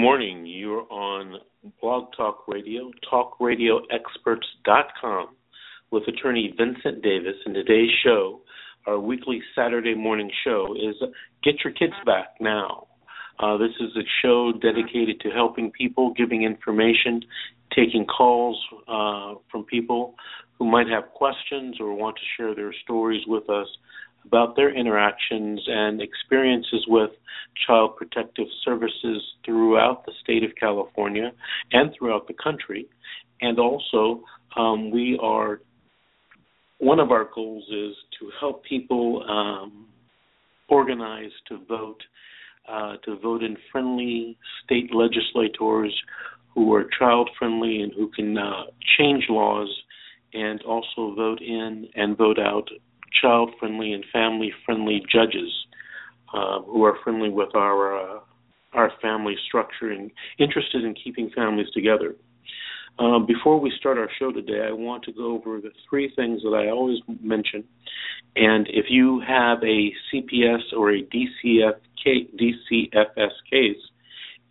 morning. You're on Blog Talk Radio, TalkRadioExperts.com, with attorney Vincent Davis. And today's show, our weekly Saturday morning show, is Get Your Kids Back Now. This is a show dedicated to helping people, giving information, taking calls from people who might have questions or want to share their stories with us about their interactions and experiences with Child Protective Services throughout the state of California and throughout the country. And also, one of our goals is to help people organize to vote in friendly state legislators who are child-friendly and who can change laws, and also vote in and vote out child-friendly and family-friendly judges who are friendly with our family structure and interested in keeping families together. Before we start our show today, I want to go over the three things that I always mention. And if you have a CPS or a DCFS case,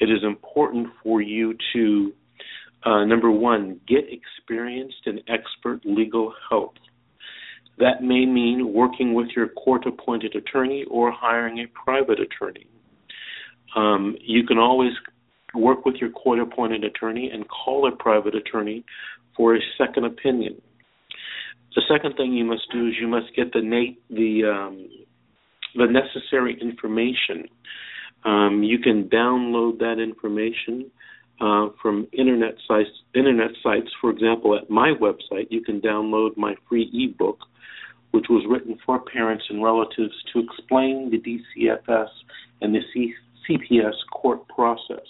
it is important for you to, number one, get experienced and expert legal help. That may mean working with your court-appointed attorney or hiring a private attorney. You can always work with your court-appointed attorney and call a private attorney for a second opinion. The second thing you must do is you must get the necessary information. You can download that information from internet sites. For example, at my website, you can download my free ebook, which was written for parents and relatives to explain the DCFS and the CPS court process.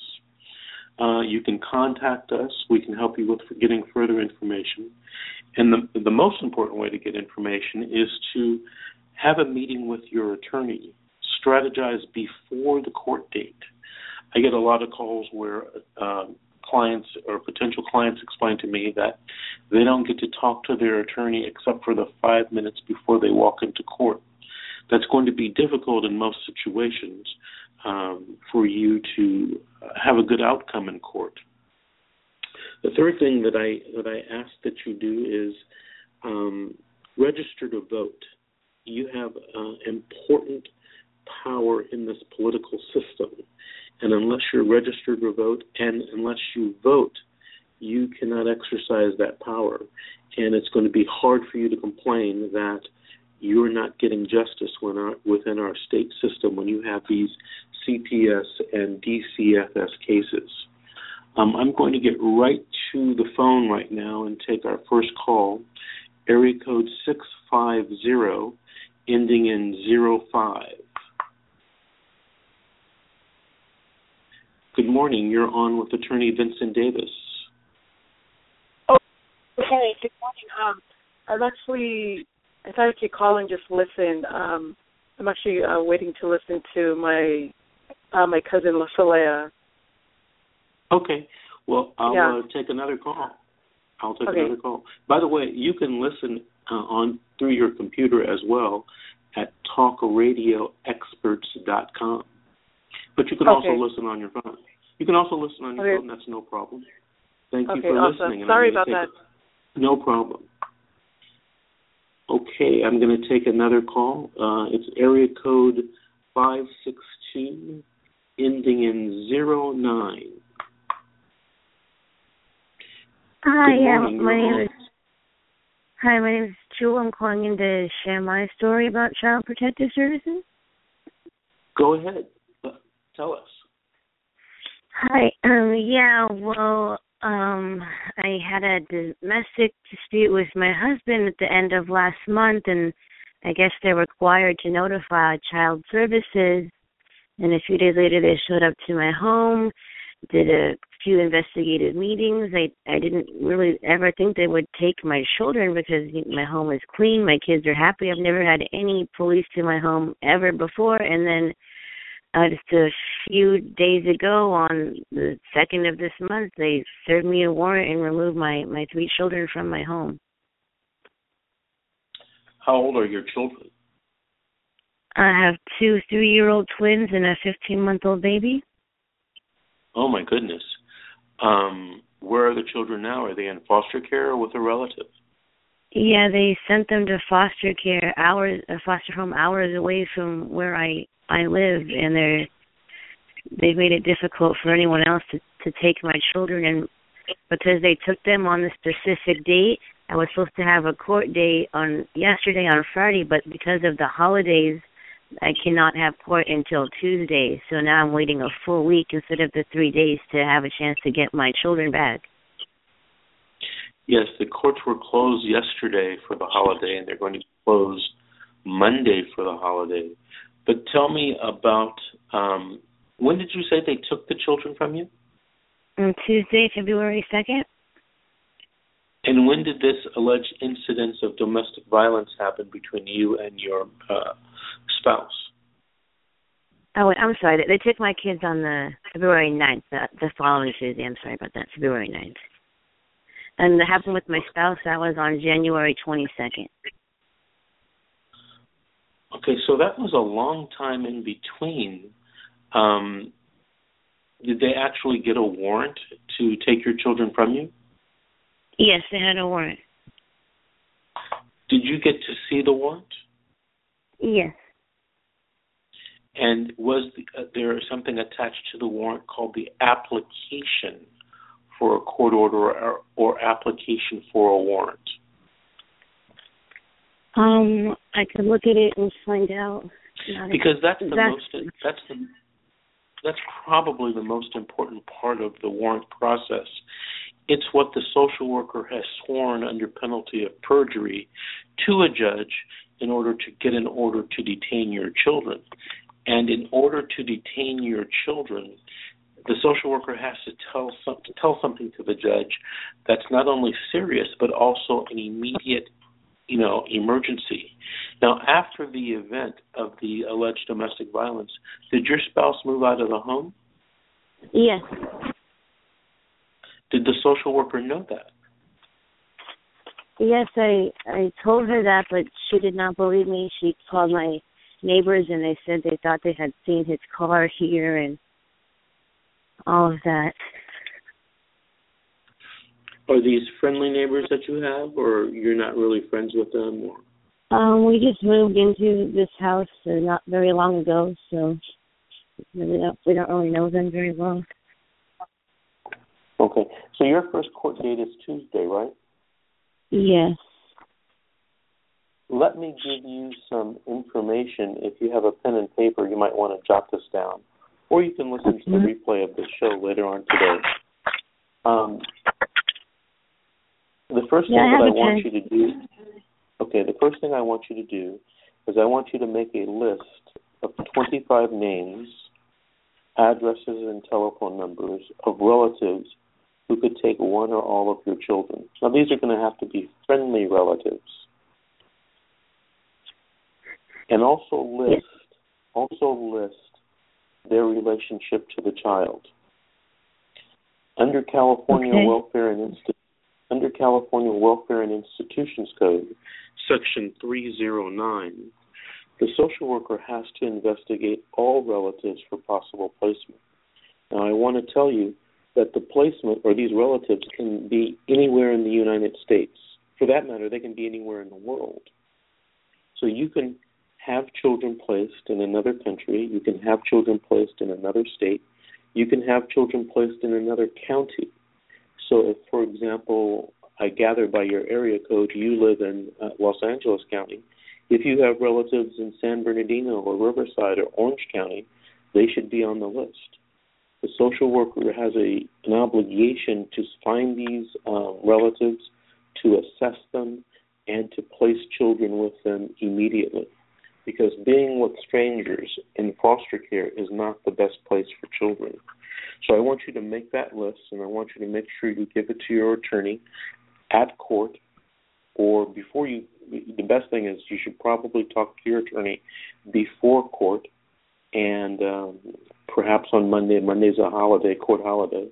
You can contact us. We can help you with getting further information. And the most important way to get information is to have a meeting with your attorney. Strategize before the court date. I get a lot of calls where clients or potential clients explain to me that they don't get to talk to their attorney except for the 5 minutes before they walk into court. That's going to be difficult in most situations for you to have a good outcome in court. The third thing that I ask that you do is register to vote. You have important power in this political system. And unless you're registered to vote and unless you vote, you cannot exercise that power. And it's going to be hard for you to complain that you're not getting justice within our state system when you have these CPS and DCFS cases. I'm going to get right to the phone right now and take our first call, area code 650, ending in 05. Good morning. You're on with attorney Vincent Davis. Oh, okay. Good morning. I thought I could call and just listen. I'm actually waiting to listen to my my cousin LaSallea. Okay. Well, I'll take another call. Another call. By the way, you can listen on through your computer as well at TalkRadioExperts.com. But you can also listen on your phone. You can also listen on your phone. That's no problem. Thank you for listening. Sorry about that. No problem. Okay, I'm going to take another call. It's area code 562, ending in 09. Hi, my name is Chu. I'm calling in to share my story about Child Protective Services. Go ahead. Tell us. Hi. I had a domestic dispute with my husband at the end of last month, and I guess they're required to notify child services. And a few days later, they showed up to my home, did a few investigative meetings. I didn't really ever think they would take my children because my home is clean, my kids are happy. I've never had any police to my home ever before, and then just a few days ago, on the 2nd of this month, they served me a warrant and removed my three children from my home. How old are your children? I have two 3-year-old twins and a 15-month-old baby. Oh, my goodness. Where are the children now? Are they in foster care or with a relative? Yeah, they sent them to foster care hours, a foster home hours away from where I live, and they've made it difficult for anyone else to take my children. And because they took them on the specific date, I was supposed to have a court date on yesterday, on Friday, but because of the holidays, I cannot have court until Tuesday. So now I'm waiting a full week instead of the 3 days to have a chance to get my children back. Yes, the courts were closed yesterday for the holiday, and they're going to close Monday for the holiday. But tell me about, when did you say they took the children from you? On Tuesday, February 2nd. And when did this alleged incidence of domestic violence happen between you and your spouse? Oh, wait, I'm sorry. They took my kids on the February 9th, the following Tuesday. I'm sorry about that, February 9th. And it happened with my spouse. That was on January 22nd. Okay, so that was a long time in between. Did they actually get a warrant to take your children from you? Yes, they had a warrant. Did you get to see the warrant? Yes. And was there something attached to the warrant called the application for a court order or application for a warrant? I could look at it and find out. Because that's probably the most important part of the warrant process. It's what the social worker has sworn under penalty of perjury to a judge in order to get an order to detain your children. And in order to detain your children, the social worker has to tell something to the judge that's not only serious but also an immediate, emergency. Now, after the event of the alleged domestic violence, did your spouse move out of the home? Yes. Did the social worker know that? Yes, I told her that, but she did not believe me. She called my neighbors, and they said they thought they had seen his car here and all of that. Are these friendly neighbors that you have, or you're not really friends with them? Or? We just moved into this house not very long ago, so we don't really know them very well. Okay. So your first court date is Tuesday, right? Yes. Let me give you some information. If you have a pen and paper, you might want to jot this down. Or you can listen to the replay of the show later on today. The first thing I want you to do is I want you to make a list of 25 names, addresses, and telephone numbers of relatives who could take one or all of your children. Now, these are going to have to be friendly relatives. And also list their relationship to the child. Under California California Welfare and Institutions Code, Section 309, the social worker has to investigate all relatives for possible placement. Now, I want to tell you that the placement or these relatives can be anywhere in the United States. For that matter, they can be anywhere in the world. So you can have children placed in another country. You can have children placed in another state. You can have children placed in another county. So if, for example, I gather by your area code, you live in Los Angeles County. If you have relatives in San Bernardino or Riverside or Orange County, they should be on the list. The social worker has an obligation to find these relatives, to assess them, and to place children with them immediately, because being with strangers in foster care is not the best place for children. So I want you to make that list, and I want you to make sure you give it to your attorney at court, or before you, the best thing is you should probably talk to your attorney before court, and perhaps on Monday. Monday's a holiday, court holiday,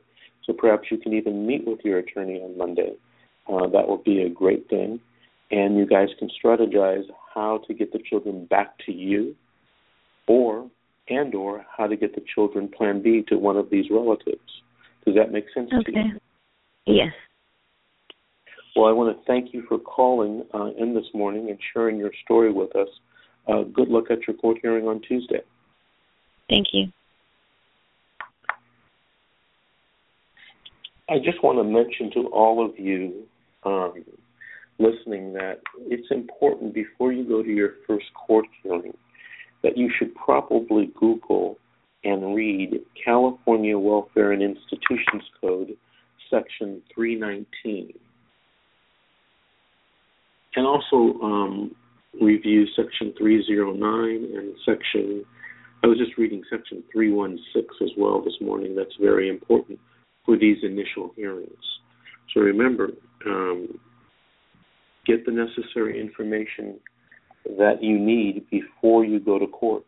so perhaps you can even meet with your attorney on Monday. That would be a great thing. And you guys can strategize how to get the children back to you, or and or how to get the children Plan B to one of these relatives. Does that make sense to you? Yes. Well, I want to thank you for calling in this morning and sharing your story with us. Good luck at your court hearing on Tuesday. Thank you. I just want to mention to all of you listening that it's important before you go to your first court hearing that you should probably Google and read California Welfare and Institutions Code, Section 319. And also review Section 309 and Section, I was just reading Section 316 as well this morning. That's very important for these initial hearings. So remember, get the necessary information that you need before you go to court.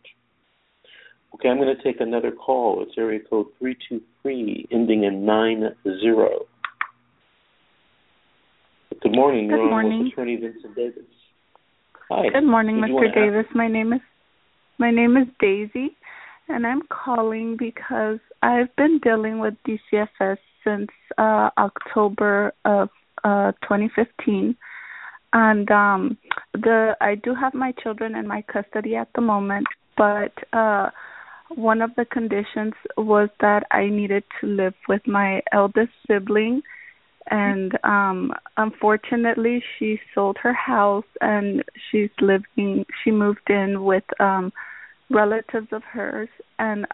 Okay, I'm going to take another call. It's area code 323, ending in 90. Good morning. Good morning. With Attorney Vincent Davis. Hi. Good morning, Mr. Davis. My name is Daisy, and I'm calling because I've been dealing with DCFS since October of 2015. And I do have my children in my custody at the moment, but one of the conditions was that I needed to live with my eldest sibling, and unfortunately she sold her house and she moved in with relatives of hers, and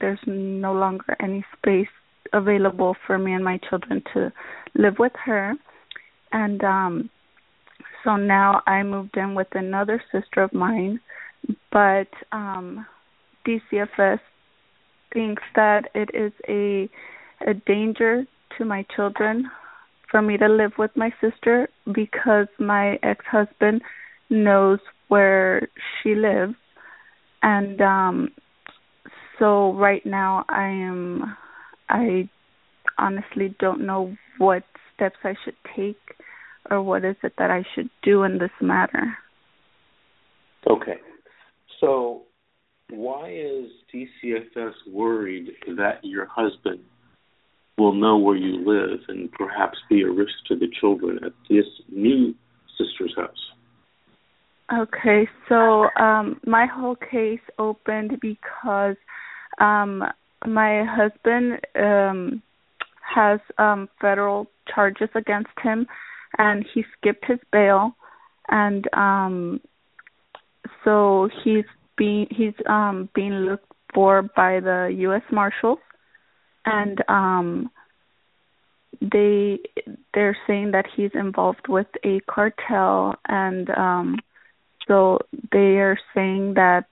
there's no longer any space available for me and my children to live with her. And so now I moved in with another sister of mine, but DCFS thinks that it is a danger to my children for me to live with my sister because my ex-husband knows where she lives. And so right now I honestly don't know what steps I should take or what is it that I should do in this matter. Okay. So why is DCFS worried that your husband will know where you live and perhaps be a risk to the children at this new sister's house? Okay, so my whole case opened because my husband has federal charges against him, and he skipped his bail, and so he's being looked for by the U.S. Marshals, and they're saying that he's involved with a cartel, and so they are saying that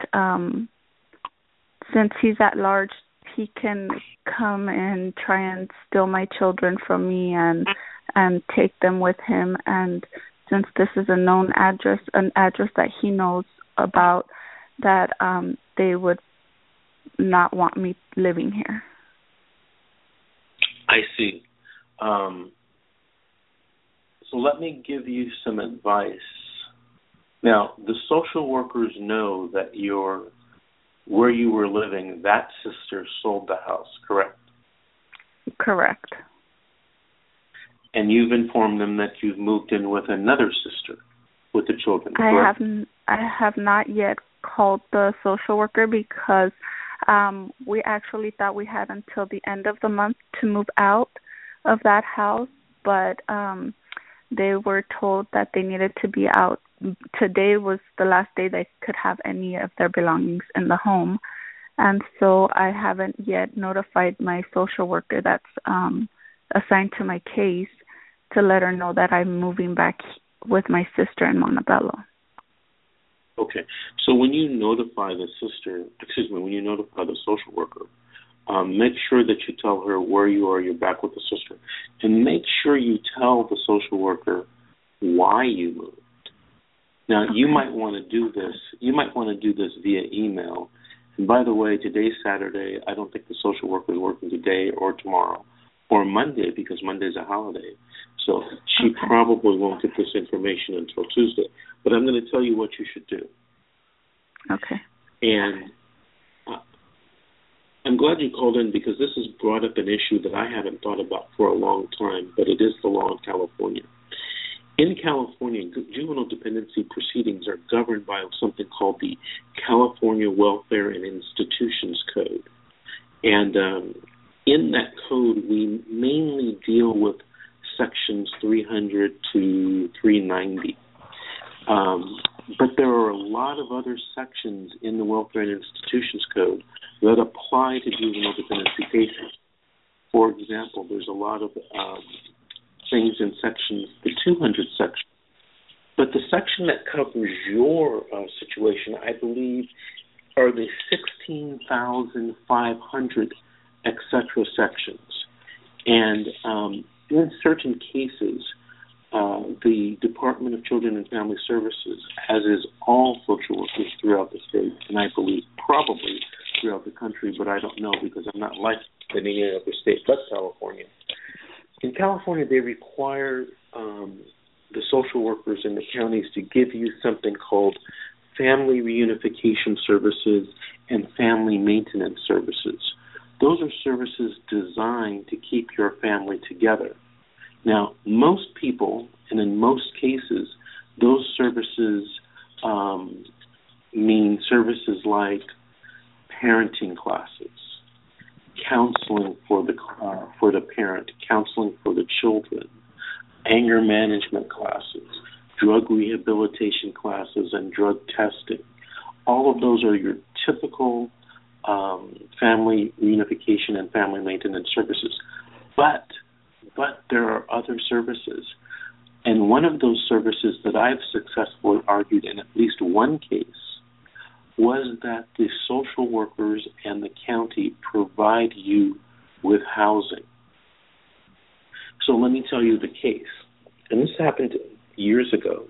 since he's at large, he can come and try and steal my children from me and take them with him. And since this is a known address, an address that he knows about, that they would not want me living here. I see. So let me give you some advice. Now, the social workers know that where you were living, that sister sold the house, correct? Correct. And you've informed them that you've moved in with another sister with the children, correct? I have not yet called the social worker because we actually thought we had until the end of the month to move out of that house, but they were told that they needed to be out. Today was the last day they could have any of their belongings in the home, and so I haven't yet notified my social worker that's assigned to my case to let her know that I'm moving back with my sister in Montebello. Okay. So when you notify the social worker, make sure that you tell her where you are, you're back with the sister, and make sure you tell the social worker why you moved. Now, okay. You might want to do this via email. And by the way, today's Saturday. I don't think the social worker is working today or tomorrow or Monday because Monday's a holiday. So she probably won't get this information until Tuesday. But I'm going to tell you what you should do. Okay. And I'm glad you called in because this has brought up an issue that I haven't thought about for a long time, but it is the law in California. In California, juvenile dependency proceedings are governed by something called the California Welfare and Institutions Code. And in that code, we mainly deal with sections 300 to 390. But there are a lot of other sections in the Welfare and Institutions Code that apply to juvenile dependency cases. For example, there's a lot of things in sections, the 200 section. But the section that covers your situation, I believe, are the 16,500, et cetera, sections. And in certain cases, the Department of Children and Family Services, as is all social workers throughout the state, and I believe probably throughout the country, but I don't know because I'm not licensed in any other state but California. In California, they require the social workers in the counties to give you something called family reunification services and family maintenance services. Those are services designed to keep your family together. Now, most people, and in most cases, those services mean services like parenting classes, counseling for the parent, counseling for the children, anger management classes, drug rehabilitation classes, and drug testing. All of those are your typical family reunification and family maintenance services. But there are other services. And one of those services that I've successfully argued in at least one case was that the social workers and the county provide you with housing. So let me tell you the case. And this happened years ago.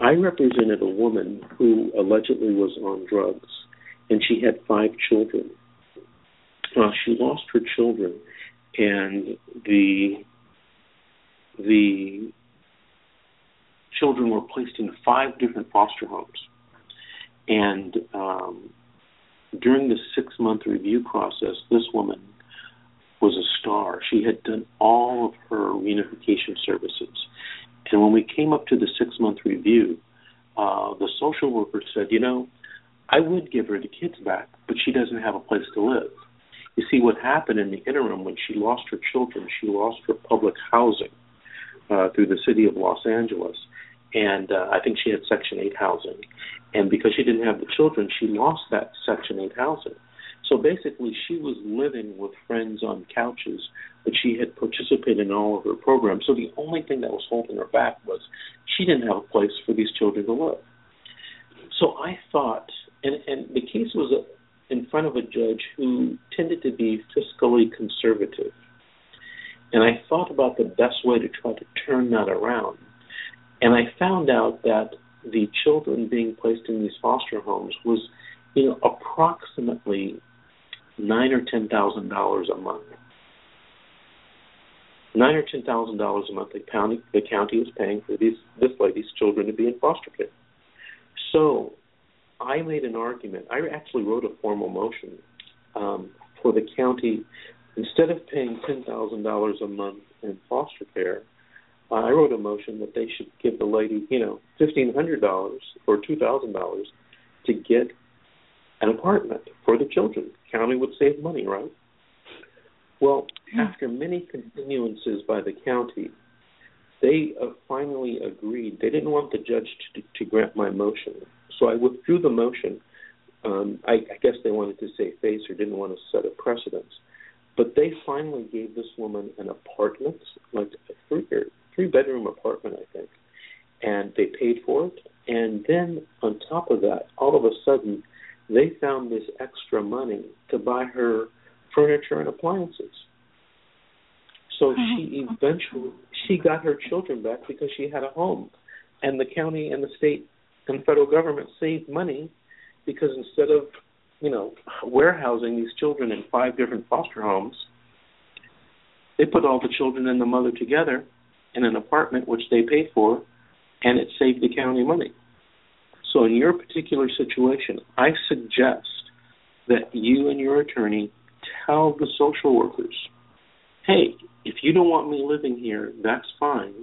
I represented a woman who allegedly was on drugs, and she had 5 children. Well, she lost her children, and the children were placed in 5 different foster homes. And during the 6-month review process, this woman was a star. She had done all of her reunification services. And when we came up to the 6-month review, the social worker said, you know, I would give her the kids back, but she doesn't have a place to live. You see, what happened in the interim when she lost her children, she lost her public housing through the city of Los Angeles. And I think she had Section 8 housing. And because she didn't have the children, she lost that Section 8 housing. So basically, she was living with friends on couches, but she had participated in all of her programs. So the only thing that was holding her back was she didn't have a place for these children to live. So I thought, and the case was in front of a judge who tended to be fiscally conservative. And I thought about the best way to try to turn that around. And I found out that the children being placed in these foster homes was, you know, approximately $9,000 or $10,000 a month. $9,000 or $10,000 a month the county was paying for this lady's children to be in foster care. So I made an argument. I actually wrote a formal motion for the county. Instead of paying $10,000 a month in foster care, I wrote a motion that they should give the lady, you know, $1,500 or $2,000 to get an apartment for the children. County would save money, right? Well, after many continuances by the county, they finally agreed. They didn't want the judge to grant my motion. So I withdrew the motion. I guess they wanted to save face or didn't want to set a precedence. But they finally gave this woman an apartment, like a 3-bedroom apartment, I think. And they paid for it. And then on top of that, all of a sudden, they found this extra money to buy her furniture and appliances. So she eventually, she got her children back because she had a home. And the county and the state and federal government saved money because instead of, you know, warehousing these children in 5 different foster homes, they put all the children and the mother together in an apartment, which they paid for, and it saved the county money. So in your particular situation, I suggest that you and your attorney tell the social workers, hey, if you don't want me living here, that's fine.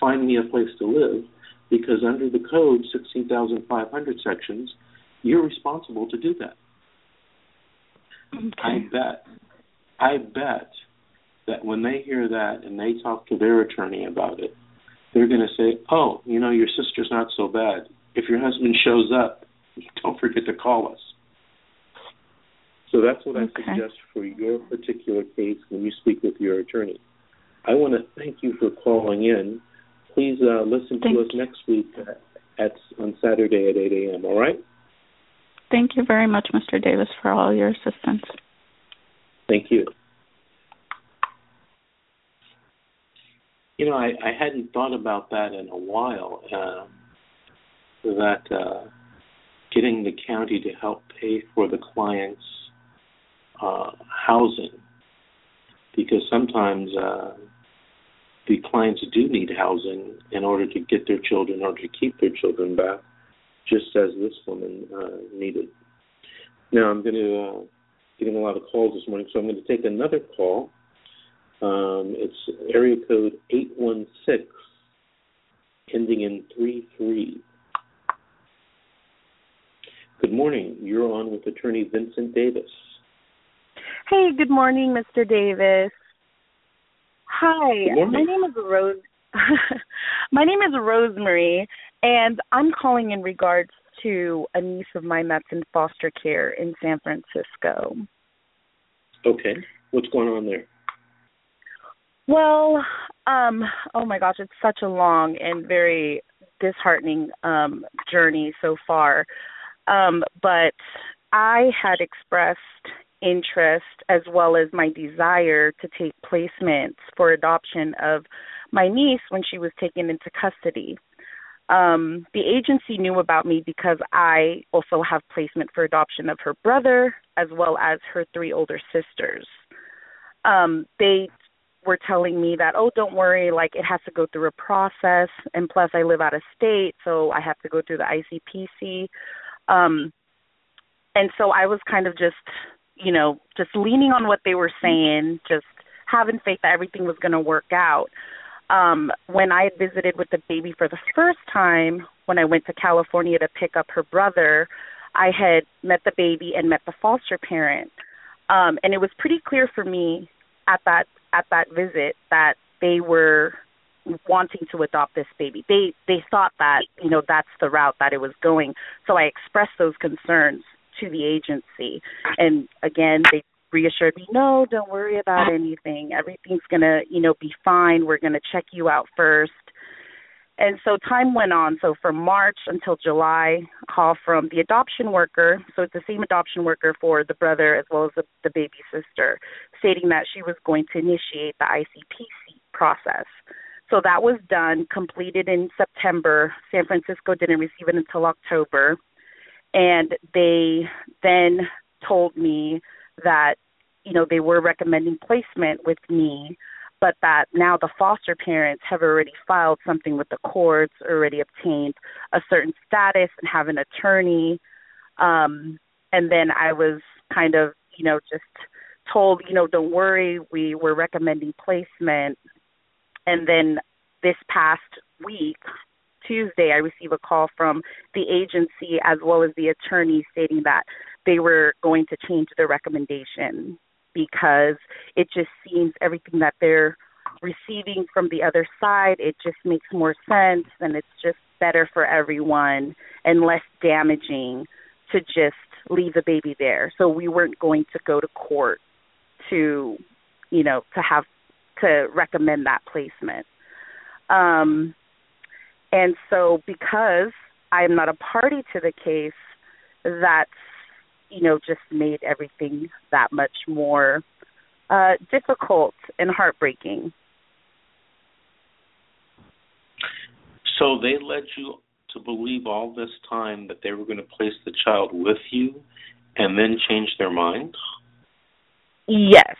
Find me a place to live, because under the code 16,500 sections, you're responsible to do that. Okay. I bet that when they hear that and they talk to their attorney about it, they're going to say, oh, you know, your sister's not so bad. If your husband shows up, don't forget to call us. So that's what I suggest for your particular case when you speak with your attorney. I want to thank you for calling in. Please listen to us next week on Saturday at 8 a.m., all right? Thank you very much, Mr. Davis, for all your assistance. Thank you. You know, I hadn't thought about that in a while, that getting the county to help pay for the client's housing, because sometimes the clients do need housing in order to get their children or to keep their children back, just as this woman needed. Now, I'm going to getting a lot of calls this morning, so I'm going to take another call. It's area code 816, ending in 33. Good morning. You're on with Attorney Vincent Davis. Hey, good morning, Mr. Davis. Hi, my name is Rose. My name is Rosemary, and I'm calling in regards to a niece of mine that's in foster care in San Francisco. Okay, what's going on there? Well, oh my gosh, it's such a long and very disheartening journey so far. But I had expressed interest as well as my desire to take placements for adoption of my niece when she was taken into custody. The agency knew about me because I also have placement for adoption of her brother as well as her three older sisters. They were telling me that, oh, don't worry, like it has to go through a process, and plus I live out of state, so I have to go through the ICPC. And so I was kind of just, you know, just leaning on what they were saying, just having faith that everything was going to work out. When I visited with the baby for the first time, when I went to California to pick up her brother, I had met the baby and met the foster parent. And it was pretty clear for me at that visit that they were wanting to adopt this baby. They thought that, you know, that's the route that it was going. So I expressed those concerns to the agency. And again, they reassured me, no, don't worry about anything. Everything's going to, you know, be fine. We're going to check you out first. And so time went on. So from March until July, a call from the adoption worker, so it's the same adoption worker for the brother as well as the baby sister, stating that she was going to initiate the ICPC process. So that was done, completed in September. San Francisco didn't receive it until October. And they then told me that, you know, they were recommending placement with me, but that now the foster parents have already filed something with the courts, already obtained a certain status and have an attorney. And then I was kind of, you know, just told, you know, don't worry, we were recommending placement. And then this past week, Tuesday, I received a call from the agency as well as the attorney stating that they were going to change their recommendation because it just seems everything that they're receiving from the other side, it just makes more sense and it's just better for everyone and less damaging to just leave the baby there. So we weren't going to go to court to, you know, to recommend that placement. And so because I'm not a party to the case, that's, you know, just made everything that much more difficult and heartbreaking. So they led you to believe all this time that they were going to place the child with you and then change their mind? Yes,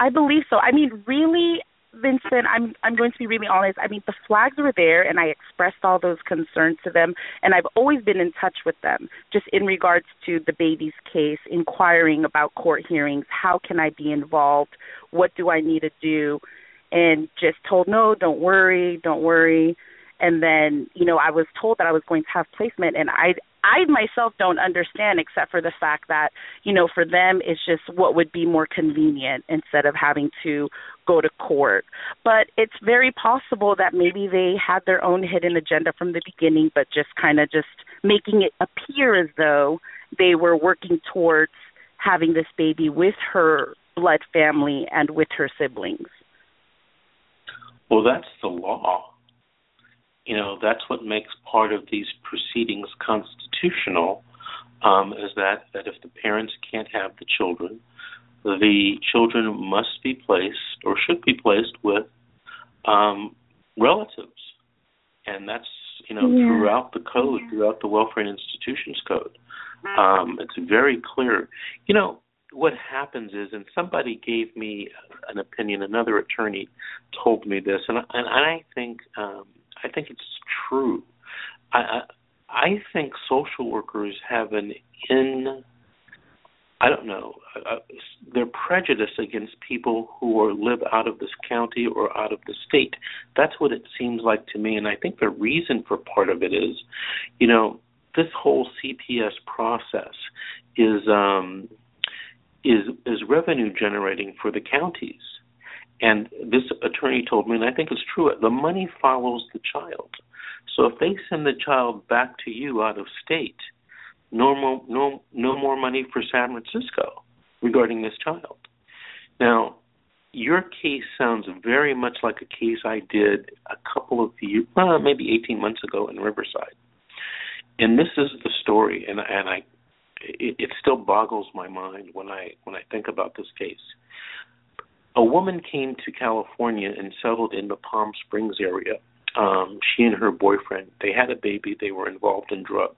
I believe so. I mean, really, Vincent, I'm going to be really honest. I mean, the flags were there, and I expressed all those concerns to them, and I've always been in touch with them, just in regards to the baby's case, inquiring about court hearings, how can I be involved, what do I need to do, and just told, no, don't worry. And then, you know, I was told that I was going to have placement, and I myself don't understand, except for the fact that, you know, for them, it's just what would be more convenient instead of having to go to court. But it's very possible that maybe they had their own hidden agenda from the beginning, but just kind of just making it appear as though they were working towards having this baby with her blood family and with her siblings. Well, that's the law. You know, that's what makes part of these proceedings constitutional, is that if the parents can't have the children must be placed or should be placed with relatives. And that's, you know, throughout the code, throughout the Welfare and Institutions Code. It's very clear. You know, what happens is, and somebody gave me an opinion, another attorney told me this, and I think it's true. I think social workers have they're prejudiced against people who live out of this county or out of the state. That's what it seems like to me, and I think the reason for part of it is, you know, this whole CPS process is revenue generating for the counties. And this attorney told me, and I think it's true, the money follows the child. So if they send the child back to you out of state, no more money for San Francisco regarding this child. Now, your case sounds very much like a case I did a couple of years, maybe 18 months ago in Riverside. And this is the story, and it still boggles my mind when I think about this case. A woman came to California and settled in the Palm Springs area. She and her boyfriend, they had a baby. They were involved in drugs.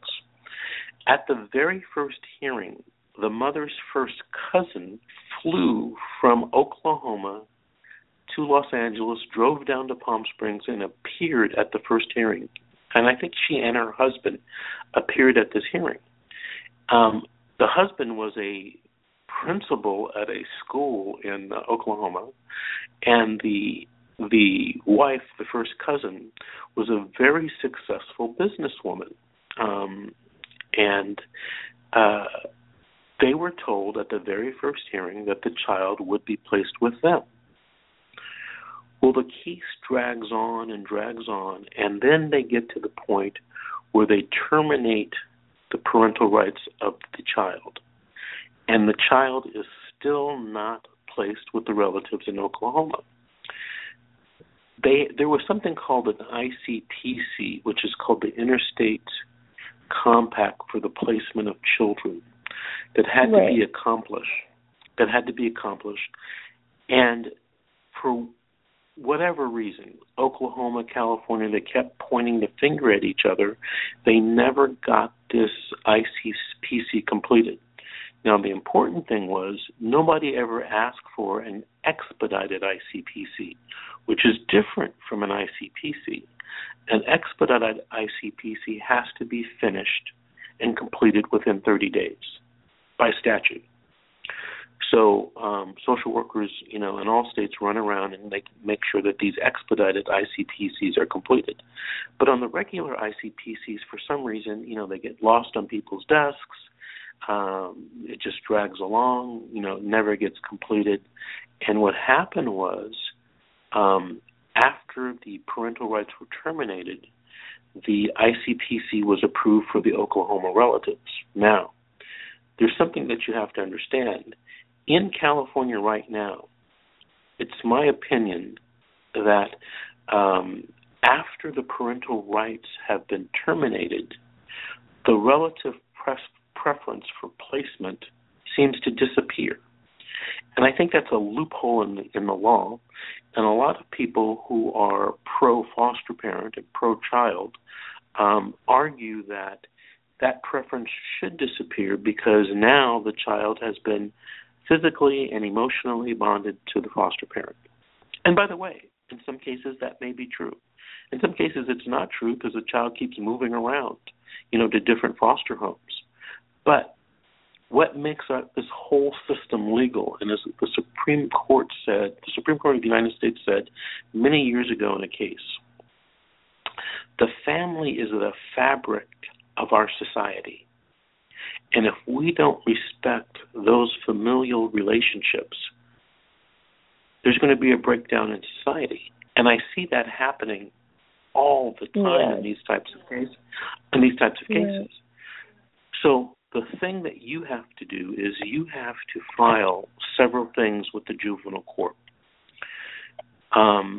At the very first hearing, the mother's first cousin flew from Oklahoma to Los Angeles, drove down to Palm Springs, and appeared at the first hearing. And I think she and her husband appeared at this hearing. The husband was a principal at a school in Oklahoma, and the wife, the first cousin, was a very successful businesswoman. They were told at the very first hearing that the child would be placed with them. Well, the case drags on, and then they get to the point where they terminate the parental rights of the child. And the child is still not placed with the relatives in Oklahoma. There was something called an ICPC, which is called the Interstate Compact for the Placement of Children, that had to be accomplished. And for whatever reason, Oklahoma, California, they kept pointing the finger at each other. They never got this ICPC completed. Now, the important thing was nobody ever asked for an expedited ICPC, which is different from an ICPC. An expedited ICPC has to be finished and completed within 30 days by statute. So social workers, you know, in all states run around and they make sure that these expedited ICPCs are completed. But on the regular ICPCs, for some reason, you know, they get lost on people's desks. It just drags along, you know, never gets completed. And what happened was, after the parental rights were terminated, the ICPC was approved for the Oklahoma relatives. Now, there's something that you have to understand. In California right now, it's my opinion that after the parental rights have been terminated, the relative preference for placement seems to disappear. And I think that's a loophole in the law. And a lot of people who are pro-foster parent and pro-child argue that preference should disappear because now the child has been physically and emotionally bonded to the foster parent. And by the way, in some cases that may be true. In some cases it's not true because the child keeps moving around, you know, to different foster homes. But what makes this whole system legal? And as the Supreme Court said, the Supreme Court of the United States said many years ago in a case, the family is the fabric of our society. And if we don't respect those familial relationships, there's going to be a breakdown in society. And I see that happening all the time in these types of cases. So the thing that you have to do is you have to file several things with the juvenile court.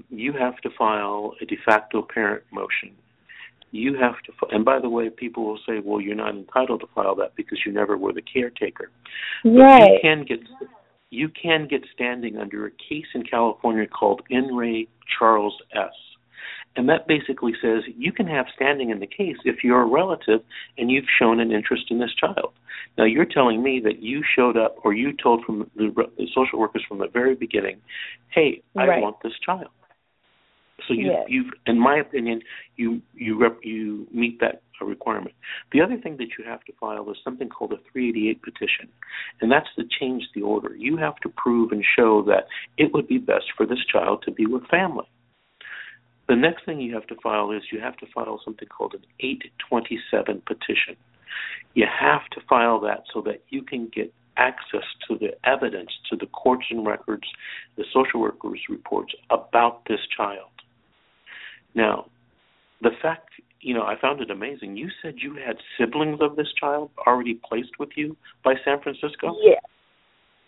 You have to file a de facto parent motion. You have to, and by the way, people will say, well, you're not entitled to file that because you never were the caretaker. Right. But you can get standing under a case in California called In Re Charles S. And that basically says you can have standing in the case if you're a relative and you've shown an interest in this child. Now, you're telling me that you showed up or you told from the social workers from the very beginning, hey, I want this child. So you've, in my opinion, you meet that requirement. The other thing that you have to file is something called a 388 petition, and that's to change the order. You have to prove and show that it would be best for this child to be with family. The next thing you have to file is you have to file something called an 827 petition. You have to file that so that you can get access to the evidence, to the courts and records, the social workers' reports about this child. Now, the fact, you know, I found it amazing. You said you had siblings of this child already placed with you by San Francisco? Yeah.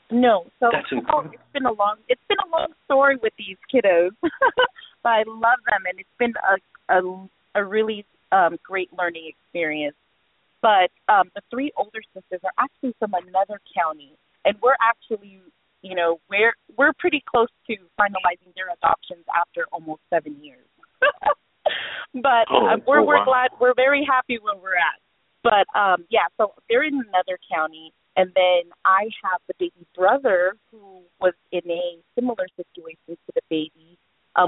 No. So that's incredible. It's been a long story with these kiddos, but I love them, and it's been a really great learning experience. But the three older sisters are actually from another county, and we're actually, you know, we're pretty close to finalizing their adoptions after almost 7 years. But we're glad, we're very happy where we're at. But so they're in another county, and then I have the baby brother who was in a similar situation to the baby,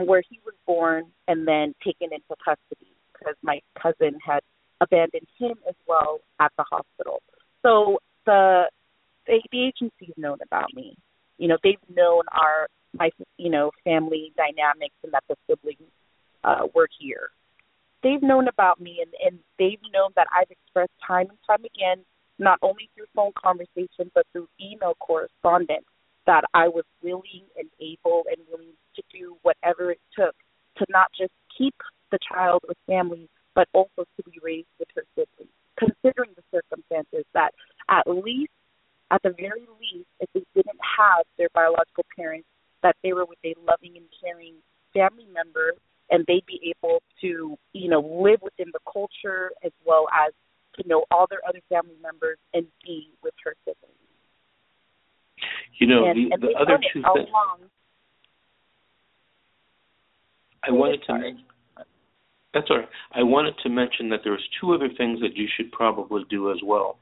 where he was born and then taken into custody because my cousin had abandoned him as well at the hospital. So the agency's known about me. You know, they've known my family dynamics and that the siblings were here. They've known about me, and they've known that I've expressed time and time again, not only through phone conversations but through email correspondence, that I was willing and able and willing to do whatever it took to not just keep the child with family, but also to be raised with her siblings, considering the circumstances that at the very least, if they didn't have their biological parents, that they were with a loving and caring family member, and they'd be able to, you know, live within the culture as well as to know all their other family members and be with her siblings. You know, the other two things that's all right. I wanted to mention that there's two other things that you should probably do as well.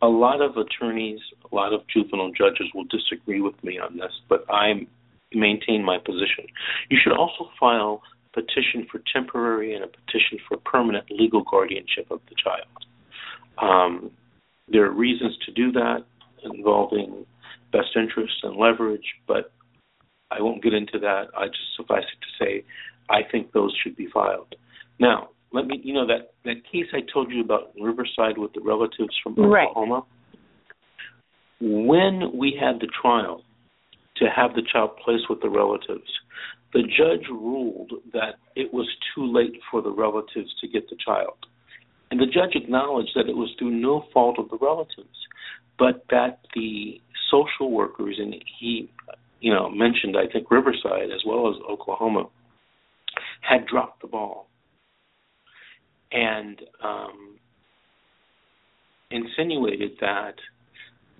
A lot of attorneys, a lot of juvenile judges will disagree with me on this, but I maintain my position. You should also file a petition for temporary and a petition for permanent legal guardianship of the child. There are reasons to do that involving best interests and leverage, but I won't get into that. I just suffice it to say I think those should be filed. Now, let me, you know, that case I told you about in Riverside with the relatives from Oklahoma. Right. When we had the trial to have the child placed with the relatives, the judge ruled that it was too late for the relatives to get the child. And the judge acknowledged that it was through no fault of the relatives, but that the social workers, and he, you know, mentioned, I think, Riverside as well as Oklahoma, had dropped the ball. And insinuated that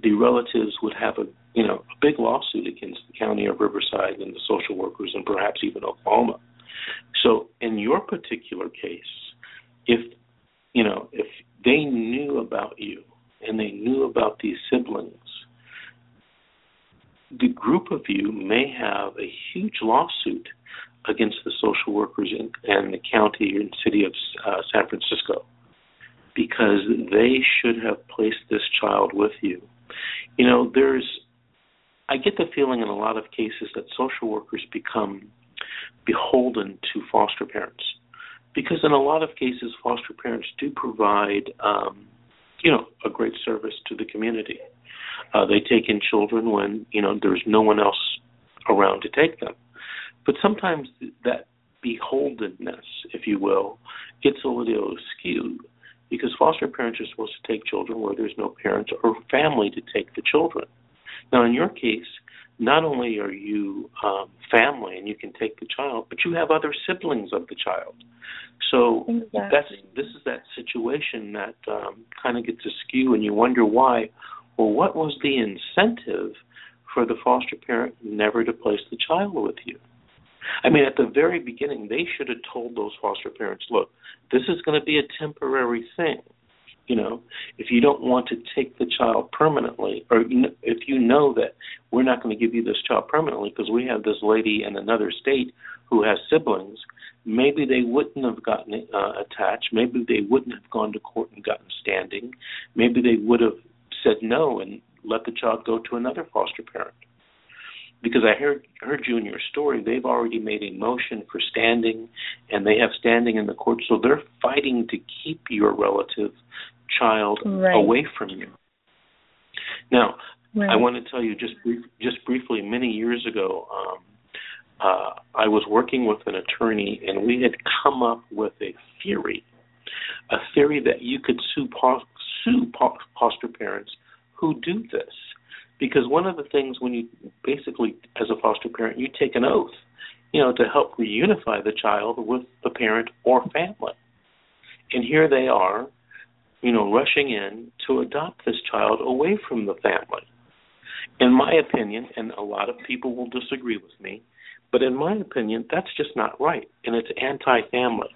the relatives would have a big lawsuit against the county of Riverside and the social workers and perhaps even Oklahoma. So in your particular case, if they knew about you and they knew about these siblings, the group of you may have a huge lawsuit against the social workers in the county and city of San Francisco because they should have placed this child with you. You know, I get the feeling in a lot of cases that social workers become beholden to foster parents, because in a lot of cases foster parents do provide, a great service to the community. They take in children when, there's no one else around to take them. But sometimes that beholdenness, if you will, gets a little skewed because foster parents are supposed to take children where there's no parents or family to take the children. Now, in your case, not only are you family and you can take the child, but you have other siblings of the child. So exactly. This is that situation that kind of gets askew, and you wonder why. Well, what was the incentive for the foster parent never to place the child with you? I mean, at the very beginning, they should have told those foster parents, look, this is going to be a temporary thing. If you don't want to take the child permanently, or if you know that we're not going to give you this child permanently because we have this lady in another state who has siblings, maybe they wouldn't have gotten attached. Maybe they wouldn't have gone to court and gotten standing. Maybe they would have said no and let the child go to another foster parent. Because I heard you in your story, they've already made a motion for standing, and they have standing in the court, so they're fighting to keep your relative child away from you. Now, I want to tell you just briefly, many years ago, I was working with an attorney, and we had come up with a theory that you could sue foster parents who do this. Because one of the things when you basically, as a foster parent, you take an oath, to help reunify the child with the parent or family. And here they are, rushing in to adopt this child away from the family. In my opinion, and a lot of people will disagree with me, but in my opinion, that's just not right. And it's anti-family.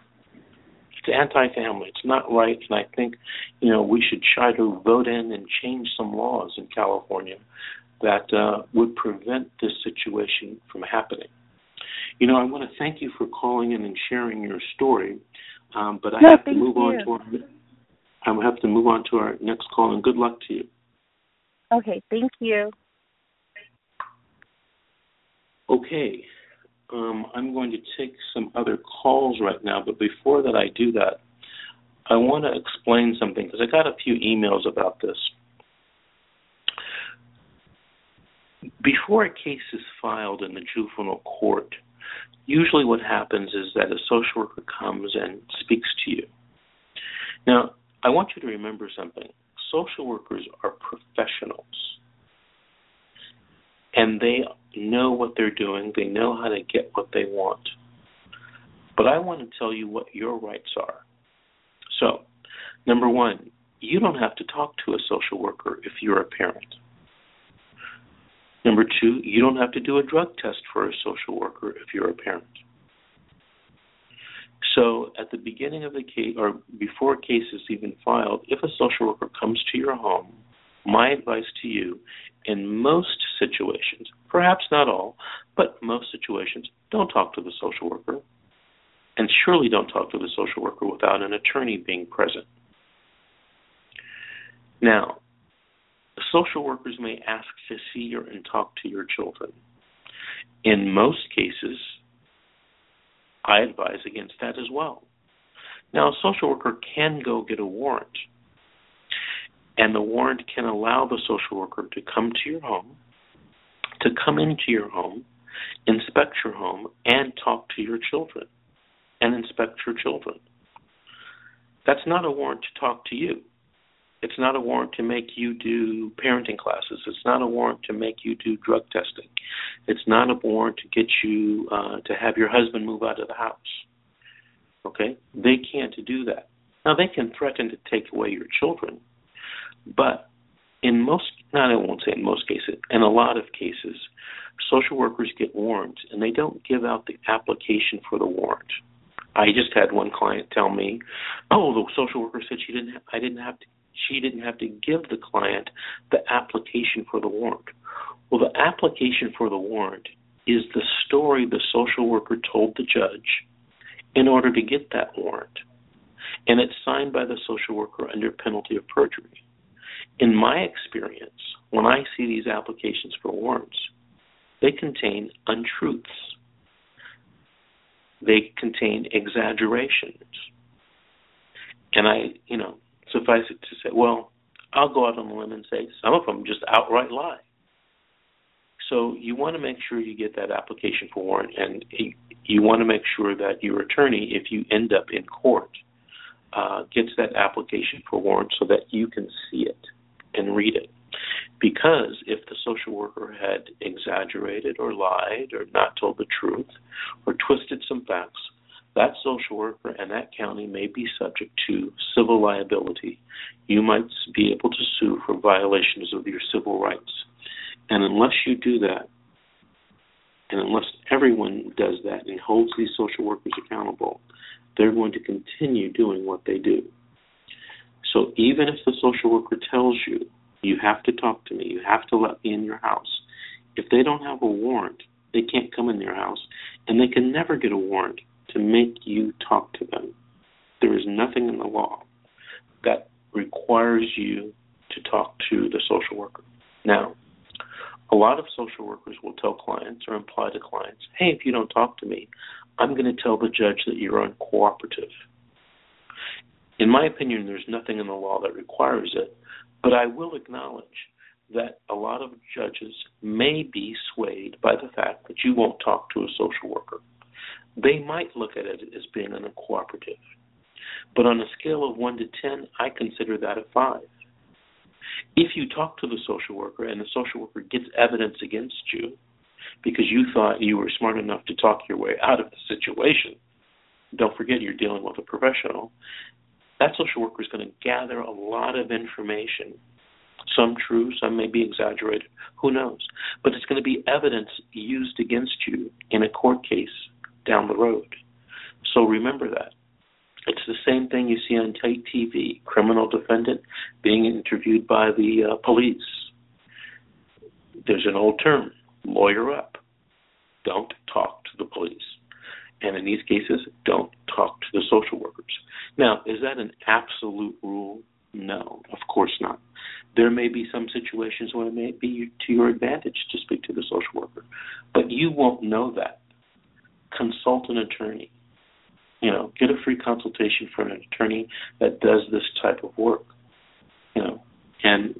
It's not right, and I think, we should try to vote in and change some laws in California that would prevent this situation from happening. I want to thank you for calling in and sharing your story, but I have to move on to our next call, and good luck to you. Okay, thank you. Okay. I'm going to take some other calls right now, but before that I do that, I want to explain something because I got a few emails about this. Before a case is filed in the juvenile court, usually what happens is that a social worker comes and speaks to you. Now, I want you to remember something. Social workers are professionals, and they know what they're doing. They know how to get what they want. But I want to tell you what your rights are. So, number one, you don't have to talk to a social worker if you're a parent. Number two, you don't have to do a drug test for a social worker if you're a parent. So, at the beginning of the case, or before a case is even filed, if a social worker comes to your home, my advice to you, in most situations, perhaps not all, but most situations, don't talk to the social worker. And surely don't talk to the social worker without an attorney being present. Now, social workers may ask to see and talk to your children. In most cases, I advise against that as well. Now, a social worker can go get a warrant. And the warrant can allow the social worker to come to your home, to come into your home, inspect your home, and talk to your children, and inspect your children. That's not a warrant to talk to you. It's not a warrant to make you do parenting classes. It's not a warrant to make you do drug testing. It's not a warrant to get you to have your husband move out of the house. Okay? They can't do that. Now, they can threaten to take away your children. But I won't say in most cases, in a lot of cases, social workers get warrants and they don't give out the application for the warrant. I just had one client tell me, "Oh, the social worker said I didn't have to. she didn't have to give the client the application for the warrant. Well, the application for the warrant is the story the social worker told the judge in order to get that warrant, and it's signed by the social worker under penalty of perjury. In my experience, when I see these applications for warrants, they contain untruths. They contain exaggerations. And suffice it to say, well, I'll go out on a limb and say some of them just outright lie. So you want to make sure you get that application for warrant, and you want to make sure that your attorney, if you end up in court, gets that application for warrant so that you can see it and read it. Because if the social worker had exaggerated or lied or not told the truth or twisted some facts, that social worker and that county may be subject to civil liability. You might be able to sue for violations of your civil rights. And unless you do that, and unless everyone does that and holds these social workers accountable, they're going to continue doing what they do. So even if the social worker tells you, you have to talk to me, you have to let me in your house, if they don't have a warrant, they can't come in your house, and they can never get a warrant to make you talk to them. There is nothing in the law that requires you to talk to the social worker. Now, a lot of social workers will tell clients or imply to clients, hey, if you don't talk to me, I'm going to tell the judge that you're uncooperative. In my opinion, there's nothing in the law that requires it, but I will acknowledge that a lot of judges may be swayed by the fact that you won't talk to a social worker. They might look at it as being uncooperative, but on a scale of 1 to 10, I consider that a 5. If you talk to the social worker and the social worker gets evidence against you because you thought you were smart enough to talk your way out of the situation, don't forget you're dealing with a professional, that social worker is going to gather a lot of information, some true, some may be exaggerated, who knows. But it's going to be evidence used against you in a court case down the road. So remember that. It's the same thing you see on TV, criminal defendant being interviewed by the police. There's an old term, lawyer up. Don't talk to the police. And in these cases, don't talk to the social workers. Now, is that an absolute rule? No, of course not. There may be some situations where it may be to your advantage to speak to the social worker, but you won't know that. Consult an attorney. Get a free consultation from an attorney that does this type of work, and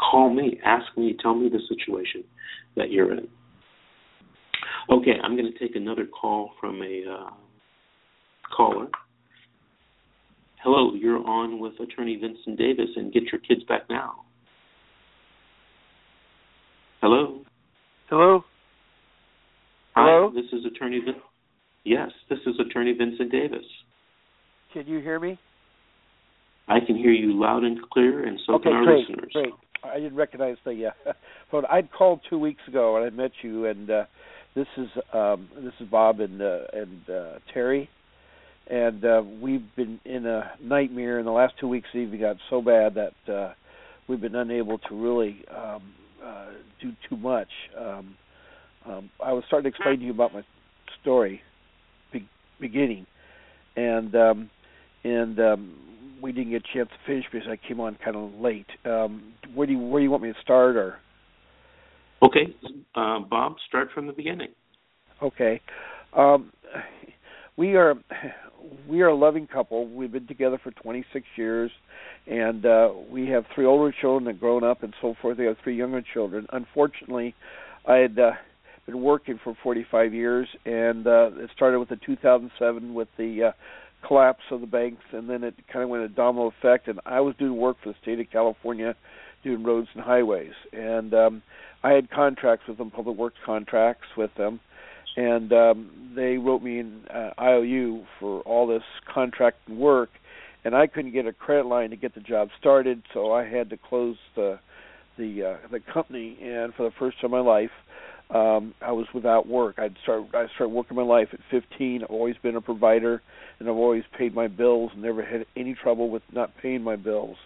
call me, ask me, tell me the situation that you're in. Okay, I'm going to take another call from a caller. Hello, you're on with Attorney Vincent Davis and Get Your Kids Back Now. Hello? Hello? Hello? Hi, this is Attorney Vincent. Yes, this is Attorney Vincent Davis. Can you hear me? I can hear you loud and clear, and so can our listeners. Great. I didn't recognize the phone. I'd called 2 weeks ago, and I met you, and this is Bob and Terry, and we've been in a nightmare. In the last 2 weeks, it even got so bad that we've been unable to really do too much. I was starting to explain to you about my story. Beginning, and we didn't get a chance to finish because I came on kind of late. Where do you want me to start? Or okay, Bob, start from the beginning. Okay, we are a loving couple. We've been together for 26 years, and we have three older children that grown up and so forth. They have three younger children. Unfortunately, I had been working for 45 years, and it started with the 2007 with the collapse of the banks, and then it kind of went a domino effect, and I was doing work for the state of California doing roads and highways, and I had contracts with them, public works contracts with them, and they wrote me an IOU for all this contract work, and I couldn't get a credit line to get the job started, so I had to close the company, and for the first time in my life, I was without work. I started working my life at 15. I've always been a provider, and I've always paid my bills and never had any trouble with not paying my bills.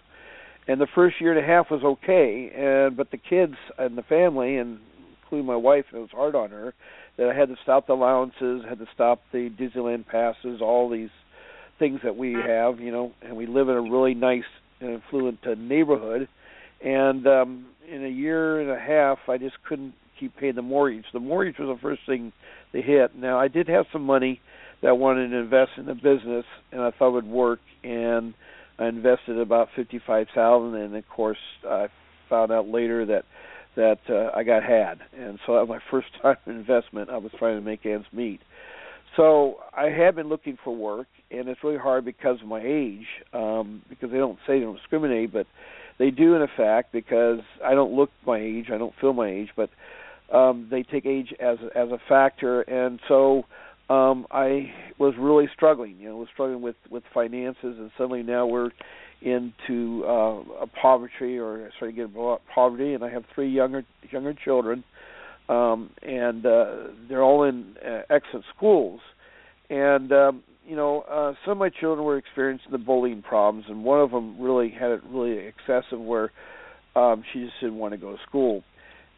And the first year and a half was okay, but the kids and the family, and including my wife, it was hard on her, that I had to stop the allowances, had to stop the Disneyland passes, all these things that we have, you know, and we live in a really nice and affluent neighborhood. And in a year and a half, I just couldn't keep paying the mortgage. The mortgage was the first thing they hit. Now, I did have some money that I wanted to invest in the business, and I thought it would work, and I invested about $55,000, and of course, I found out later that I got had, and so that was my first time investment. I was trying to make ends meet, so I had been looking for work, and it's really hard because of my age, because they don't say they don't discriminate, but they do in effect because I don't look my age, I don't feel my age, but they take age as a factor, and so. I was really struggling, with finances, and suddenly now we're into a poverty, or I started getting poverty, and I have three younger children, and they're all in excellent schools, and some of my children were experiencing the bullying problems, and one of them really had it really excessive where she just didn't want to go to school,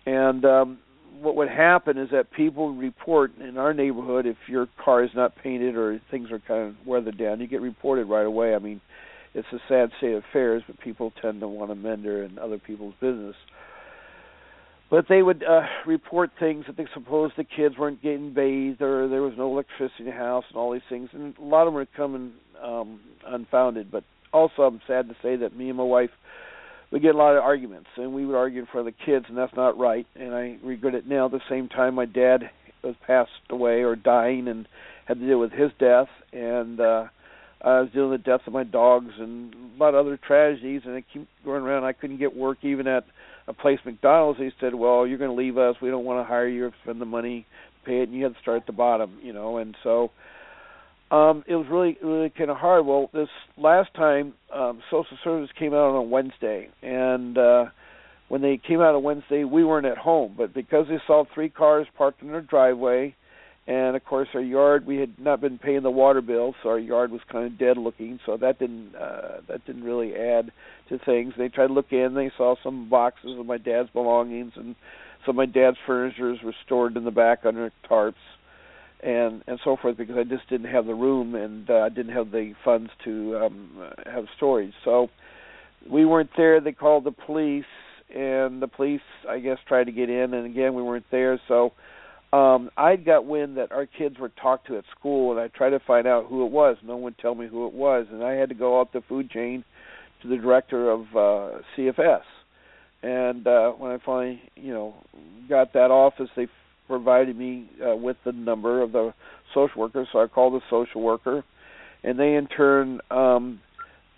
and. What would happen is that people report in our neighborhood if your car is not painted or things are kind of weathered down, you get reported right away. I mean, it's a sad state of affairs, but people tend to want to mend their and other people's business. But they would report things that they supposed the kids weren't getting bathed or there was no electricity in the house and all these things, and a lot of them are coming unfounded. But also I'm sad to say that me and my wife, we get a lot of arguments, and we would argue in front of the kids, and that's not right, and I regret it now. At the same time, my dad was passed away or dying and had to deal with his death, and I was dealing with the deaths of my dogs and a lot of other tragedies, and I keep going around. I couldn't get work even at a place, McDonald's. They said, well, you're going to leave us. We don't want to hire you, spend the money, pay it, and you have to start at the bottom, you know, and so... it was really, really kind of hard. Well, this last time, social services came out on a Wednesday, and when they came out on Wednesday, we weren't at home. But because they saw three cars parked in their driveway, and of course our yard, we had not been paying the water bill, so our yard was kind of dead looking. So that didn't really add to things. They tried to look in, they saw some boxes of my dad's belongings, and some of my dad's furnitures were stored in the back under tarps. And so forth, because I just didn't have the room and I didn't have the funds to have storage. So we weren't there. They called the police, and the police, I guess, tried to get in, and again, we weren't there. So I got wind that our kids were talked to at school, and I tried to find out who it was. No one told me who it was, and I had to go up the food chain to the director of CFS. And when I finally, got that office, they provided me with the number of the social worker, so I called the social worker, and they in turn returned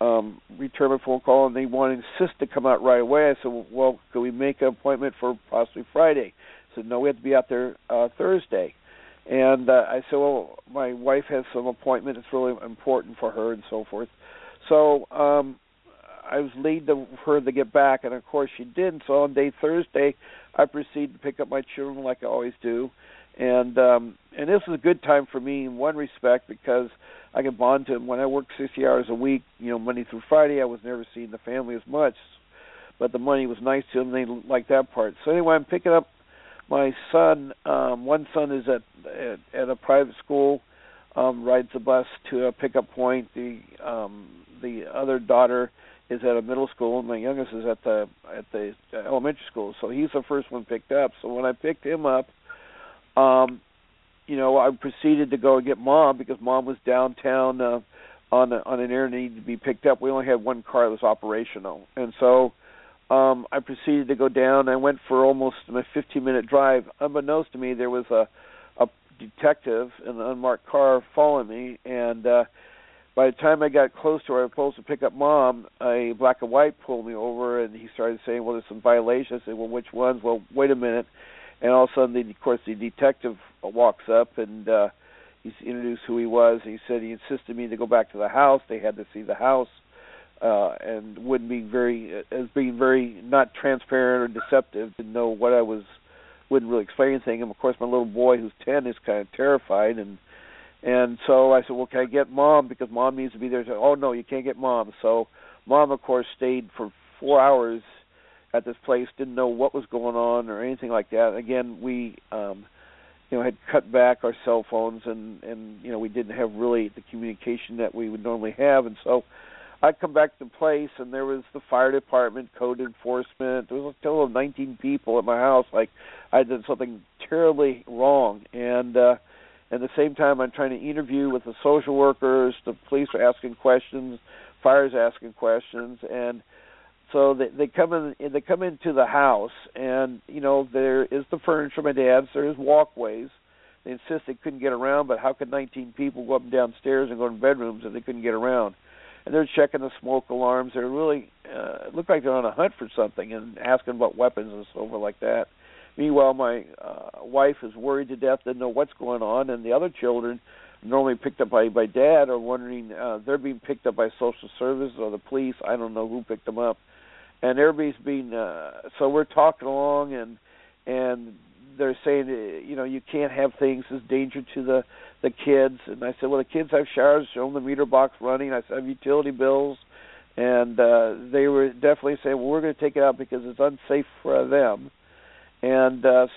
a phone call, and they wanted Sis to come out right away. I said, well, could we make an appointment for possibly Friday? I said, no, we have to be out there Thursday. And I said, well, my wife has some appointment. It's really important for her and so forth. So I was lead to her to get back, and of course she did. So on day Thursday, I proceeded to pick up my children like I always do, and this was a good time for me in one respect because I could bond to them. When I worked 60 hours a week, Monday through Friday, I was never seeing the family as much, but the money was nice to them. They liked that part. So anyway, I'm picking up my son. One son is at a private school, rides the bus to a pickup point. The other daughter is at a middle school, and my youngest is at the elementary school. So he's the first one picked up. So when I picked him up, I proceeded to go and get Mom because Mom was downtown on an errand need to be picked up. We only had one car that was operational, and so I proceeded to go down. I went for almost a 15-minute drive. Unbeknownst to me, there was a detective in an unmarked car following me, and. By the time I got close to where I was supposed to pick up Mom, a black and white pulled me over, and he started saying, well, there's some violations. I said, well, which ones? Well, wait a minute. And all of a sudden, the detective walks up, and he's introduced who he was. He said he insisted me to go back to the house. They had to see the house and wouldn't be very not transparent or deceptive, didn't know what I was, wouldn't really explain anything. And, of course, my little boy who's 10 is kind of terrified, And so I said, well, can I get Mom? Because Mom needs to be there. She said, oh, no, you can't get Mom. So Mom, of course, stayed for 4 hours at this place, didn't know what was going on or anything like that. Again, we had cut back our cell phones, and we didn't have really the communication that we would normally have. And so I come back to the place, and there was the fire department, code enforcement. There was a total of 19 people at my house. Like, I did something terribly wrong. And at the same time, I'm trying to interview with the social workers. The police are asking questions. Fire's asking questions. And so they come into the house, and, there is the furniture, my dad's, there is walkways. They insist they couldn't get around, but how could 19 people go up and downstairs and go in bedrooms if they couldn't get around? And they're checking the smoke alarms. They're really look like they're on a hunt for something and asking about weapons and so forth like that. Meanwhile, my wife is worried to death, didn't know what's going on, and the other children, normally picked up by dad, are wondering, they're being picked up by social services or the police. I don't know who picked them up. And everybody's being, so we're talking along, and they're saying, you can't have things. It's danger to the kids. And I said, well, the kids have showers. Show them the meter box running. I said, I have utility bills. And they were definitely saying, well, we're going to take it out because it's unsafe for them. And my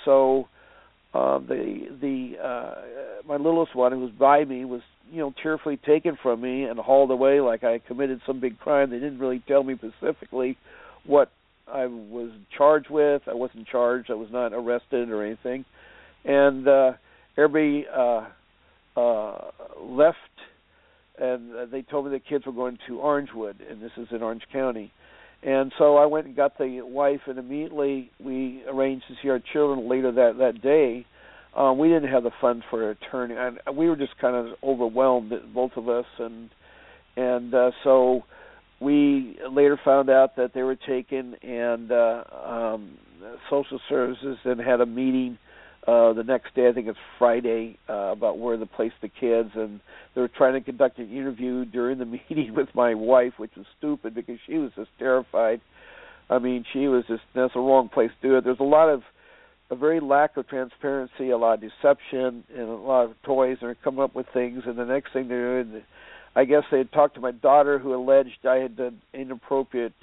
littlest one, who was by me, was tearfully taken from me and hauled away like I committed some big crime. They didn't really tell me specifically what I was charged with. I wasn't charged. I was not arrested or anything. And everybody left, and they told me the kids were going to Orangewood, and this is in Orange County. And so I went and got the wife, and immediately we arranged to see our children later that day. We didn't have the funds for an attorney, and we were just kind of overwhelmed, both of us, and so we later found out that they were taken, and social services then had a meeting the next day, I think it's Friday, about where to place the kids, and they were trying to conduct an interview during the meeting with my wife, which was stupid because she was just terrified. I mean, she was just, that's the wrong place to do it. There's a very lack of transparency, a lot of deception, and a lot of toys, and they're coming up with things, and the next thing they're doing, I guess they had talked to my daughter, who alleged I had done inappropriate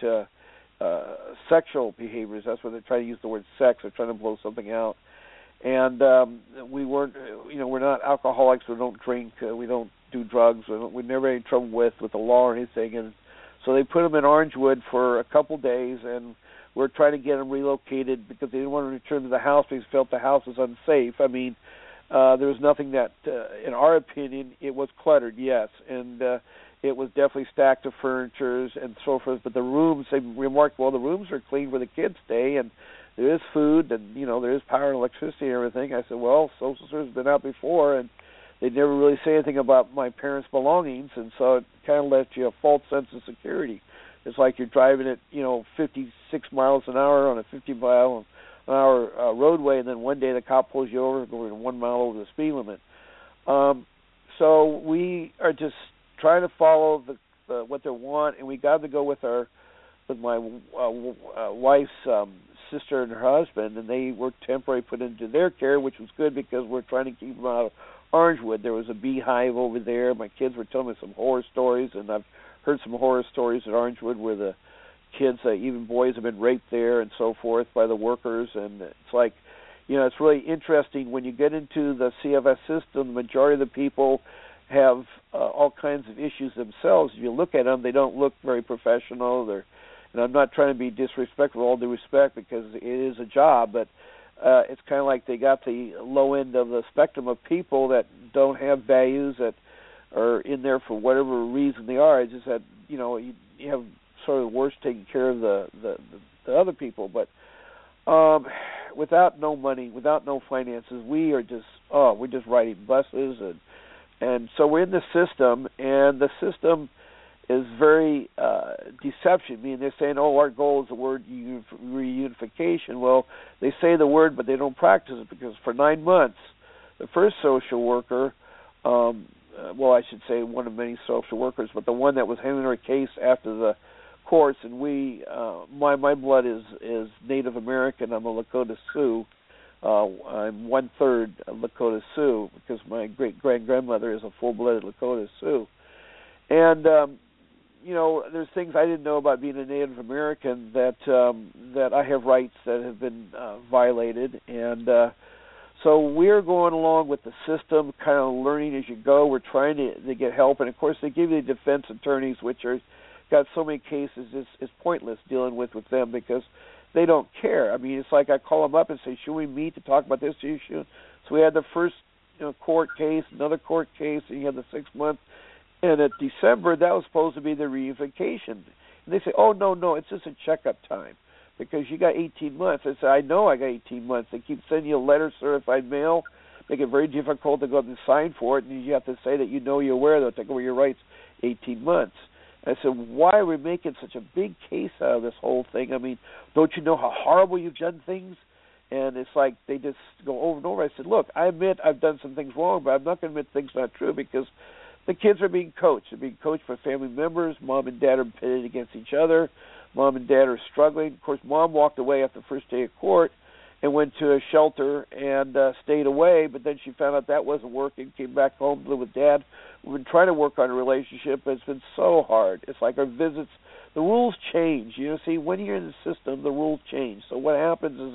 sexual behaviors. That's why they try to use the word sex. They're trying to blow something out. And we weren't, we're not alcoholics. We don't drink. We don't do drugs. We never had any trouble with the law or anything. And so they put them in Orangewood for a couple days, and we're trying to get them relocated because they didn't want to return to the house because they felt the house was unsafe. I mean, there was nothing that, in our opinion, it was cluttered, yes, and it was definitely stacked of furniture and so forth. But the rooms, they remarked, well, the rooms are clean where the kids stay, and there is food, and, there is power and electricity and everything. I said, well, social service has been out before, and they never really say anything about my parents' belongings, and so it kind of left you a false sense of security. It's like you're driving at, 56 miles an hour on a 50-mile an hour roadway, and then one day the cop pulls you over going 1 mile over the speed limit. So we are just trying to follow what they want, and we got to go with my wife's sister and her husband, and they were temporarily put into their care, which was good because we're trying to keep them out of Orangewood. There was a beehive over there. My kids were telling me some horror stories, and I've heard some horror stories at Orangewood where the kids, even boys, have been raped there and so forth by the workers. And it's like, it's really interesting. When you get into the CFS system, the majority of the people have all kinds of issues themselves. If you look at them, they don't look very professional. And I'm not trying to be disrespectful, all due respect, because it is a job, but it's kind of like they got the low end of the spectrum of people that don't have values, that are in there for whatever reason they are. It's just that, you have sort of worse taking care of the other people. But without no money, without no finances, we are just, we're just riding buses. And so we're in the system, and the system is very deception. I mean, they're saying, our goal is the word reunification. Well, they say the word, but they don't practice it, because for 9 months, the first social worker, I should say one of many social workers, but the one that was handling our case after the courts, and we, my blood is Native American. I'm a Lakota Sioux. I'm 1/3 of Lakota Sioux because my great grandmother is a full-blooded Lakota Sioux. And you know, there's things I didn't know about being a Native American, that that I have rights that have been violated, and so we're going along with the system, kind of learning as you go. We're trying to get help, and of course they give you the defense attorneys, which are got so many cases. It's pointless dealing with them because they don't care. I mean, it's like I call them up and say, "Should we meet to talk about this issue?" So we had the first court case, another court case, and you had the 6 month. And at December, that was supposed to be the reunification. And they say, "Oh, no, it's just a checkup time because you got 18 months. I said, "I know I got 18 months. They keep sending you a letter, certified mail, make it very difficult to go up and sign for it, and you have to say that you're aware they'll take away your rights 18 months. And I said, "Why are we making such a big case out of this whole thing? I mean, don't you know how horrible you've done things?" And it's like they just go over and over. I said, "Look, I admit I've done some things wrong, but I'm not going to admit things not true because the kids are being coached. They're being coached by family members. Mom and dad are pitted against each other. Mom and dad are struggling. Of course, mom walked away after the first day of court and went to a shelter and stayed away, but then she found out that wasn't working, came back home, lived with dad. We've been trying to work on a relationship, but it's been so hard. It's like our visits, the rules change. See, when you're in the system, the rules change. So what happens is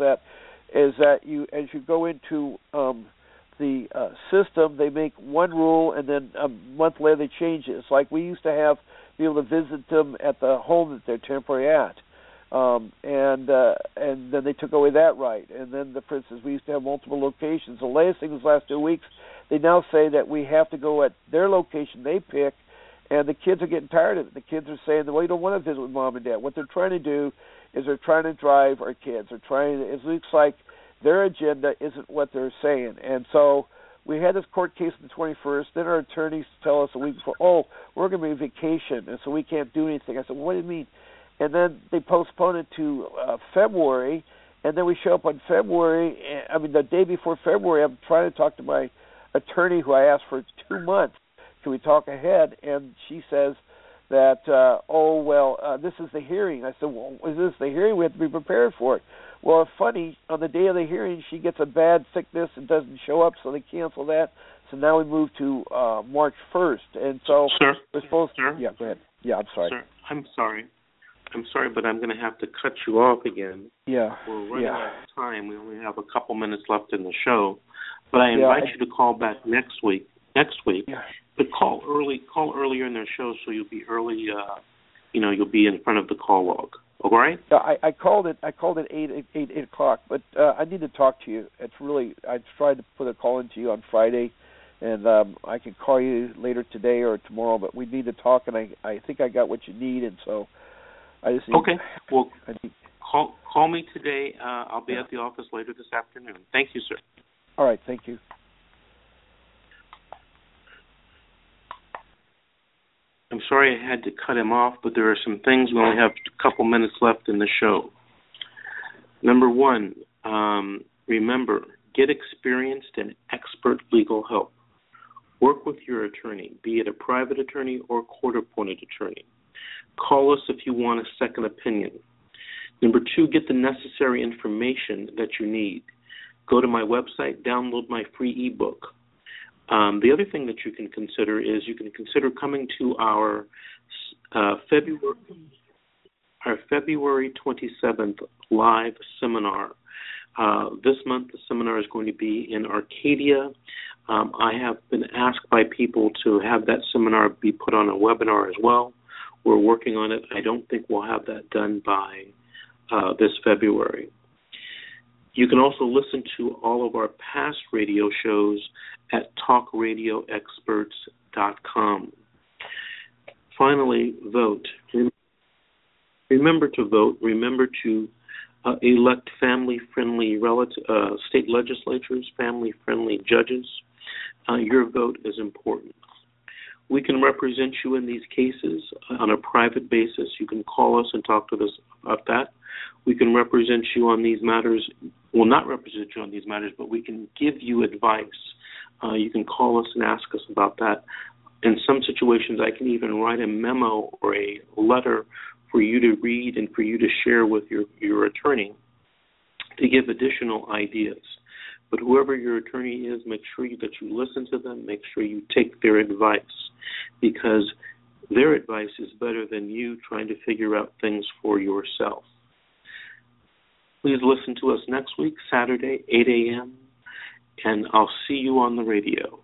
that you, as you go into the system, they make one rule, and then a month later they change it. It's like we used to be able to visit them at the home that they're temporarily at, and then they took away that right. And then, for instance, we used to have multiple locations. The latest thing was the last 2 weeks, they now say that we have to go at their location they pick, and the kids are getting tired of it. The kids are saying, "Well, you don't want to visit with mom and dad." What they're trying to do is they're trying to drive our kids. It looks like their agenda isn't what they're saying. And so we had this court case on the 21st. Then our attorneys tell us a week before, "Oh, we're going to be on vacation, and so we can't do anything." I said, "Well, what do you mean?" And then they postponed it to February, and then we show up on the day before February. I'm trying to talk to my attorney who I asked for 2 months. "Can we talk ahead?" And she says that, this is the hearing. I said, "Well, is this the hearing? We have to be prepared for it." Well, it's funny, on the day of the hearing, she gets a bad sickness and doesn't show up, so they cancel that. So now we move to March 1st. And so we're supposed to... Yeah, go ahead. Yeah, I'm sorry. Sir, I'm sorry, but I'm going to have to cut you off again. Yeah. We're running out of time. We only have a couple minutes left in the show. But I invite you to call back next week. But call earlier in their show so you'll be early, you'll be in front of the call log. All right? I called it 8 o'clock, but I need to talk to you. I tried to put a call into you on Friday, and I can call you later today or tomorrow, but we need to talk, and I think I got what you need, and so I just need call me today. I'll be at the office later this afternoon. Thank you, sir. All right, thank you. I'm sorry I had to cut him off, but there are some things. We only have a couple minutes left in the show. Number one, remember, get experienced and expert legal help. Work with your attorney, be it a private attorney or court-appointed attorney. Call us if you want a second opinion. Number two, get the necessary information that you need. Go to my website, download my free ebook. The other thing that you can consider is you can consider coming to our February 27th live seminar. This month, the seminar is going to be in Arcadia. I have been asked by people to have that seminar be put on a webinar as well. We're working on it. I don't think we'll have that done by this February. You can also listen to all of our past radio shows at TalkRadioExperts.com. Finally, vote. Remember to vote. Remember to elect family-friendly state legislatures, family-friendly judges. Your vote is important. We can represent you in these cases on a private basis. You can call us and talk to us about that. We can represent you on these matters. We'll not represent you on these matters, but we can give you advice. You can call us and ask us about that. In some situations, I can even write a memo or a letter for you to read and for you to share with your attorney to give additional ideas. But whoever your attorney is, make sure that you listen to them, make sure you take their advice, because Their advice is better than you trying to figure out things for yourself. Please listen to us next week, Saturday, 8 a.m., and I'll see you on the radio.